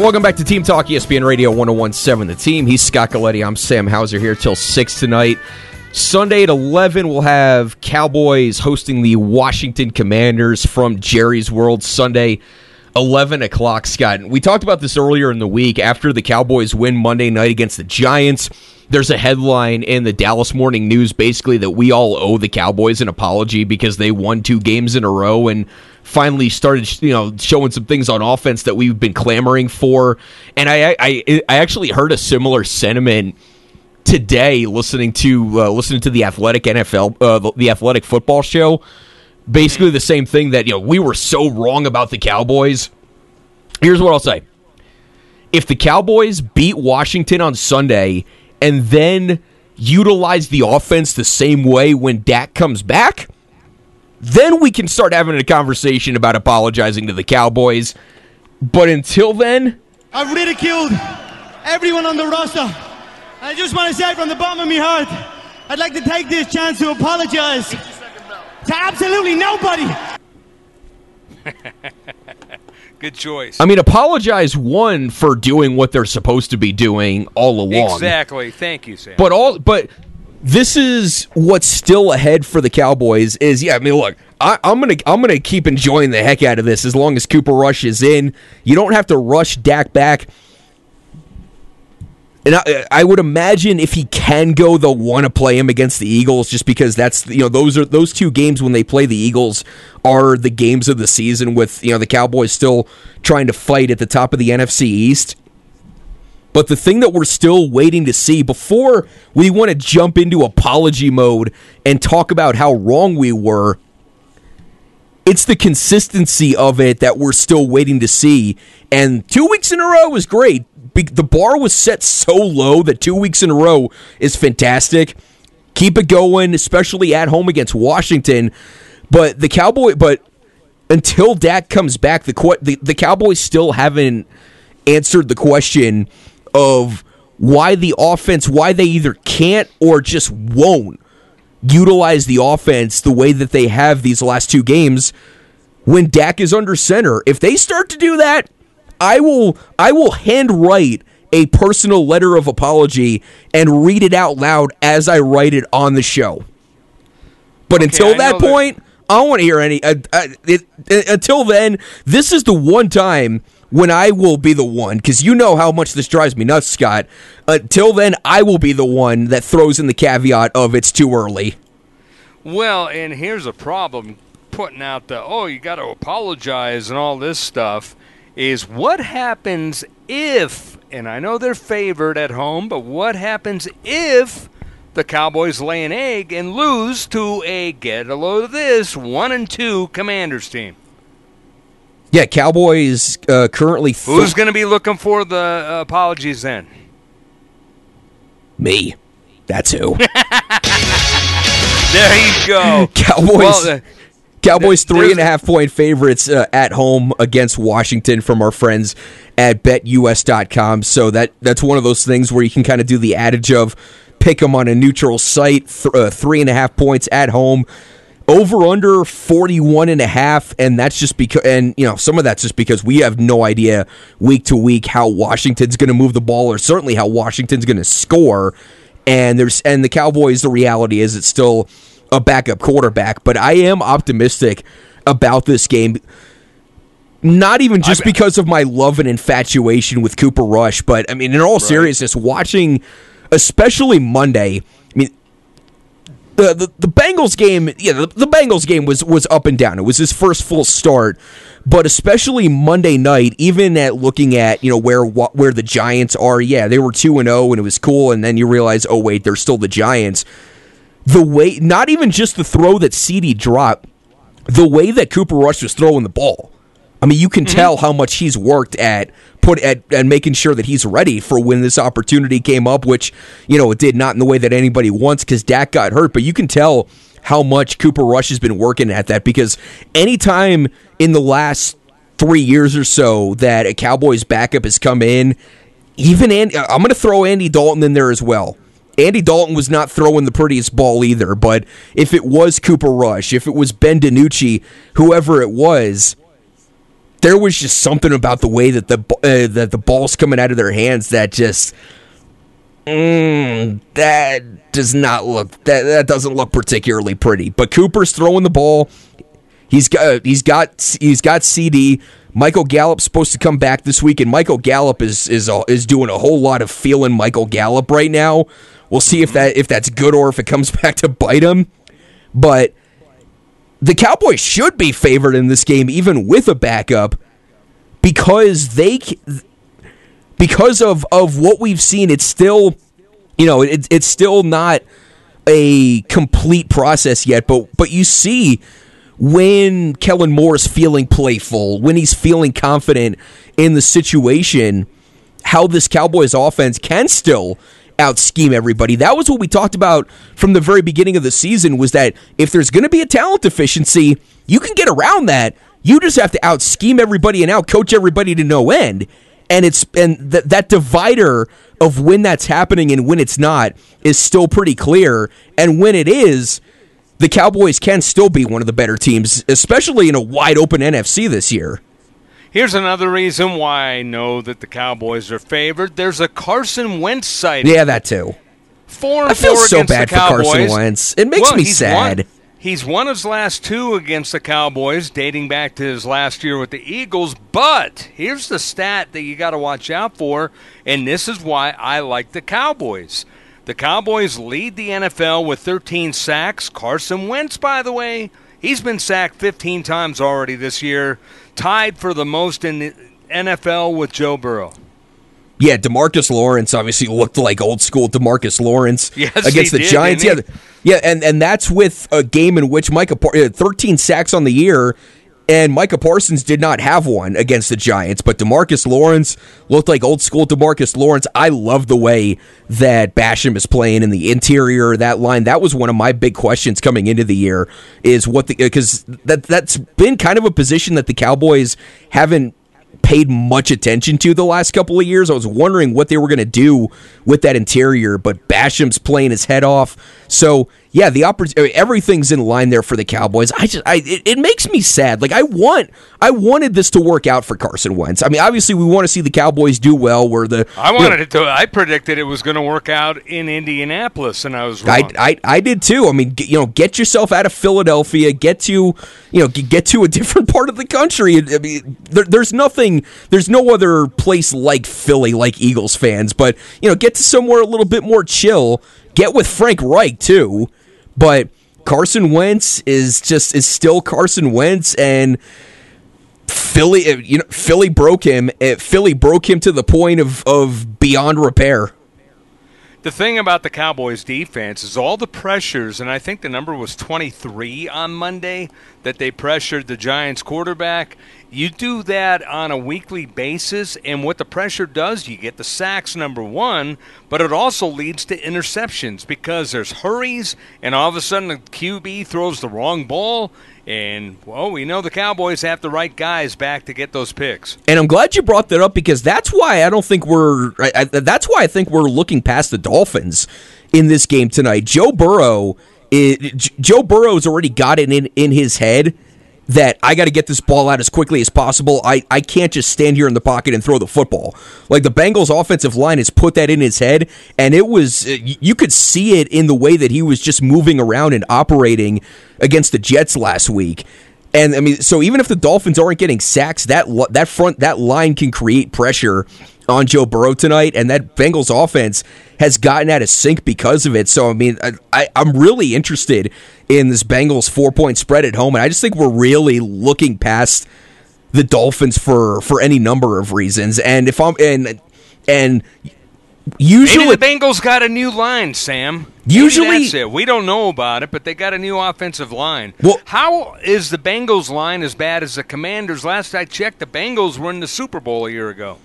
Welcome back to Team Talk, ESPN Radio 1017. The Team. He's Scott Galetti. I'm Sam Houser here till 6 tonight. Sunday at 11, we'll have Cowboys hosting the Washington Commanders from Jerry's World. Sunday, 11 o'clock, Scott. We talked about this earlier in the week. After the Cowboys win Monday night against the Giants, there's a headline in the Dallas Morning News basically that we all owe the Cowboys an apology because they won 2 games in a row and finally started, showing some things on offense that we've been clamoring for. And I actually heard a similar sentiment today listening to the Athletic NFL, the Athletic football show. Basically the same thing that, we were so wrong about the Cowboys. Here's what I'll say. If the Cowboys beat Washington on Sunday and then utilize the offense the same way when Dak comes back, then we can start having a conversation about apologizing to the Cowboys. But until then, I've ridiculed everyone on the roster. I just want to say from the bottom of my heart, I'd like to take this chance to apologize to absolutely nobody. Good choice. I mean, apologize, one, for doing what they're supposed to be doing all along. Exactly. Thank you, Sam. But this is what's still ahead for the Cowboys is, look, I'm gonna keep enjoying the heck out of this as long as Cooper Rush is in. You don't have to rush Dak back. And I would imagine if he can go, they'll want to play him against the Eagles just because that's, those 2 games when they play the Eagles are the games of the season with, the Cowboys still trying to fight at the top of the NFC East. But the thing that we're still waiting to see before we want to jump into apology mode and talk about how wrong we were, it's the consistency of it that we're still waiting to see. And 2 weeks in a row is great. The bar was set so low that 2 weeks in a row is fantastic. Keep it going, especially at home against Washington. But until Dak comes back, the Cowboys still haven't answered the question of why the offense, why they either can't or just won't utilize the offense the way that they have these last 2 games when Dak is under center. If they start to do that, I will handwrite a personal letter of apology and read it out loud as I write it on the show. But okay, until that point, I don't want to hear any. Until then, this is the one time when I will be the one, because you know how much this drives me nuts, Scott. Until then, I will be the one that throws in the caveat of it's too early. Well, and here's a problem putting out the, you got to apologize and all this stuff. Is what happens if, and I know they're favored at home, but what happens if the Cowboys lay an egg and lose to a, get a load of this, 1-2 Commanders team? Yeah, Cowboys currently... Who's going to be looking for the apologies then? Me. That's who. There you go. Cowboys... Well, Cowboys 3.5-point favorites at home against Washington from our friends at BetUS.com. So that's one of those things where you can kind of do the adage of pick them on a neutral site, 3.5 points at home, over under 41.5, and that's just because, and some of that's just because we have no idea week to week how Washington's going to move the ball or certainly how Washington's going to score. And the Cowboys, the reality is it's still a backup quarterback, but I am optimistic about this game. Not even just because of my love and infatuation with Cooper Rush, but I mean, in all seriousness, watching, especially Monday. I mean, the Bengals game, the Bengals game was up and down. It was his first full start, but especially Monday night, even at looking at where the Giants are. Yeah, they were 2-0, and it was cool, and then you realize, oh wait, they're still the Giants. The way, not even just the throw that CeeDee dropped, the way that Cooper Rush was throwing the ball. I mean, you can tell how much he's worked at making sure that he's ready for when this opportunity came up, which, it did not in the way that anybody wants because Dak got hurt, but you can tell how much Cooper Rush has been working at that because any time in the last 3 years or so that a Cowboys backup has come in, even I'm going to throw Andy Dalton in there as well. Andy Dalton was not throwing the prettiest ball either, but if it was Cooper Rush, if it was Ben DiNucci, whoever it was, there was just something about the way that the ball's coming out of their hands that just that doesn't look particularly pretty. But Cooper's throwing the ball. He's got CeeDee. Michael Gallup's supposed to come back this week, and Michael Gallup is doing a whole lot of feeling Michael Gallup right now. We'll see if that's good or if it comes back to bite him. But the Cowboys should be favored in this game, even with a backup, because of what we've seen. It's still, it's still not a complete process yet. But you see, when Kellen Moore is feeling playful, when he's feeling confident in the situation, how this Cowboys offense can still out-scheme everybody. That was what we talked about from the very beginning of the season, was that if there's going to be a talent deficiency, you can get around that. You just have to out-scheme everybody and out-coach everybody to no end. And that divider of when that's happening and when it's not is still pretty clear. And when it is, the Cowboys can still be one of the better teams, especially in a wide-open NFC this year. Here's another reason why I know that the Cowboys are favored. There's a Carson Wentz sighting. Yeah, that too. 4-4 against the Cowboys. I feel so bad for Carson Wentz. It makes me sad. He's won his last two against the Cowboys, dating back to his last year with the Eagles. But here's the stat that you got to watch out for, and this is why I like the Cowboys. The Cowboys lead the NFL with 13 sacks. Carson Wentz, by the way, he's been sacked 15 times already this year, tied for the most in the NFL with Joe Burrow. Yeah, DeMarcus Lawrence obviously looked like old-school DeMarcus Lawrence against the Giants. Yeah, and that's with a game in which 13 sacks on the year, and Micah Parsons did not have one against the Giants. But DeMarcus Lawrence looked like old-school DeMarcus Lawrence. I love the way that Basham is playing in the interior of that line. That was one of my big questions coming into the year, is because that's been kind of a position that the Cowboys haven't paid much attention to the last couple of years. I was wondering what they were going to do with that interior, but Basham's playing his head off. So yeah, everything's in line there for the Cowboys. It makes me sad. Like I wanted this to work out for Carson Wentz. I mean, obviously we want to see the Cowboys do well. I predicted it was going to work out in Indianapolis, and I was wrong. I did too. I mean, get yourself out of Philadelphia. Get to a different part of the country. I mean, there's nothing. There's no other place like Philly, like Eagles fans, but get to somewhere a little bit more chill. Get with Frank Reich too. But Carson Wentz is still Carson Wentz, and Philly, Philly broke him. Philly broke him to the point of beyond repair. The thing about the Cowboys defense is all the pressures, and I think the number was 23 on Monday that they pressured the Giants quarterback. You do that on a weekly basis, and what the pressure does, you get the sacks, number one, but it also leads to interceptions because there's hurries, and all of a sudden the QB throws the wrong ball, and, well, we know the Cowboys have the right guys back to get those picks. And I'm glad you brought that up, because that's why I think we're looking past the Dolphins in this game tonight. Joe Burrow's already got it in his head that I got to get this ball out as quickly as possible. I can't just stand here in the pocket and throw the football. Like, the Bengals offensive line has put that in his head, and it was, you could see it in the way that he was just moving around and operating against the Jets last week. And I mean, so even if the Dolphins aren't getting sacks, that line can create pressure on Joe Burrow tonight, and that Bengals offense has gotten out of sync because of it. So I mean, I'm really interested in this Bengals 4-point spread at home, and I just think we're really looking past the Dolphins for any number of reasons. And if I'm and usually maybe the Bengals got a new line, Sam. Usually that's it. We don't know about it, but they got a new offensive line. Well, how is the Bengals line as bad as the Commanders? Last I checked, the Bengals were in the Super Bowl a year ago.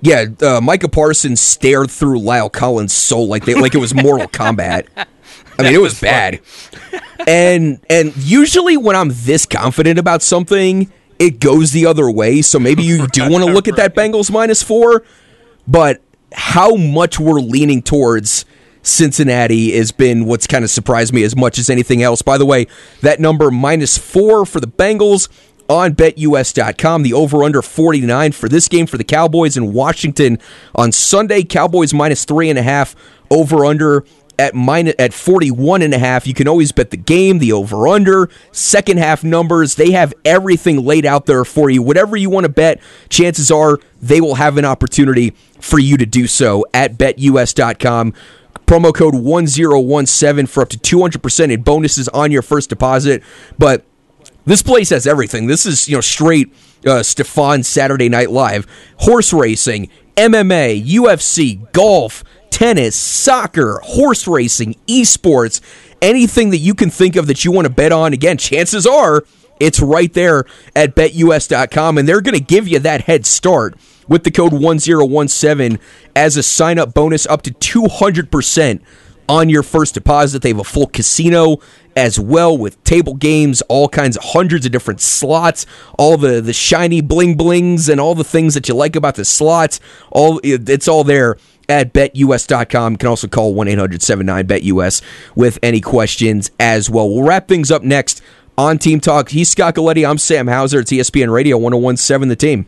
Yeah, Micah Parsons stared through Lyle Collins' soul like it was Mortal Kombat. I mean, it was bad. And usually when I'm this confident about something, it goes the other way. So maybe you do want to look at that Bengals -4, but how much we're leaning towards Cincinnati has been what's kind of surprised me as much as anything else. By the way, that number -4 for the Bengals, on BetUS.com. The over-under 49 for this game for the Cowboys in Washington on Sunday. Cowboys minus 3.5, over-under at 41.5. You can always bet the game, the over-under, second-half numbers. They have everything laid out there for you. Whatever you want to bet, chances are they will have an opportunity for you to do so at BetUS.com. Promo code 1017 for up to 200% in bonuses on your first deposit. But this place has everything. This is, straight Stefan Saturday Night Live. Horse racing, MMA, UFC, golf, tennis, soccer, horse racing, esports, anything that you can think of that you want to bet on. Again, chances are it's right there at BetUS.com, and they're going to give you that head start with the code 1017 as a sign-up bonus up to 200% on your first deposit. They have a full casino as well with table games, all kinds of hundreds of different slots, all the shiny bling-blings and all the things that you like about the slots. It's all there at BetUS.com. You can also call 1-800-79-BET-US with any questions as well. We'll wrap things up next on Team Talk. He's Scott Galetti. I'm Sam Houser. It's ESPN Radio 1017, The Team.